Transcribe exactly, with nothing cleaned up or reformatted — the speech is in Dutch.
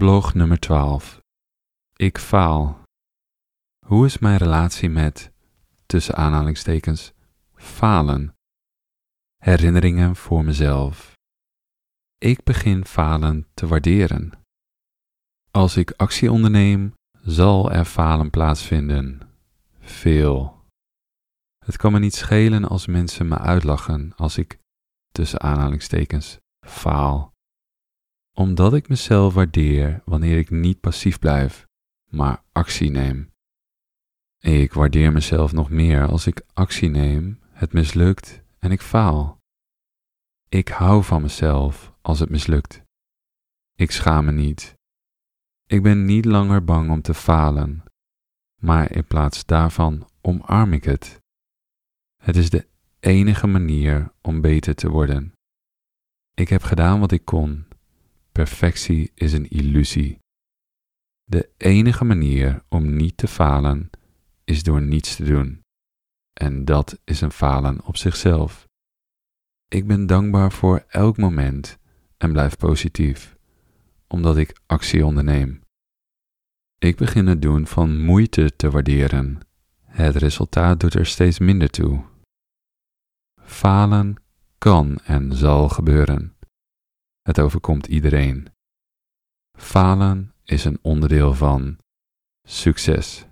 Blog nummer twaalf. Ik faal. Hoe is mijn relatie met, tussen aanhalingstekens, falen? Herinneringen voor mezelf. Ik begin falen te waarderen. Als ik actie onderneem, zal er falen plaatsvinden. Veel. Het kan me niet schelen als mensen me uitlachen als ik, tussen aanhalingstekens, faal. Omdat ik mezelf waardeer wanneer ik niet passief blijf, maar actie neem. Ik waardeer mezelf nog meer als ik actie neem, het mislukt en ik faal. Ik hou van mezelf als het mislukt. Ik schaam me niet. Ik ben niet langer bang om te falen, maar in plaats daarvan omarm ik het. Het is de enige manier om beter te worden. Ik heb gedaan wat ik kon. Perfectie is een illusie. De enige manier om niet te falen is door niets te doen. En dat is een falen op zichzelf. Ik ben dankbaar voor elk moment en blijf positief, omdat ik actie onderneem. Ik begin het doen van moeite te waarderen. Het resultaat doet er steeds minder toe. Falen kan en zal gebeuren. Het overkomt iedereen. Falen is een onderdeel van succes.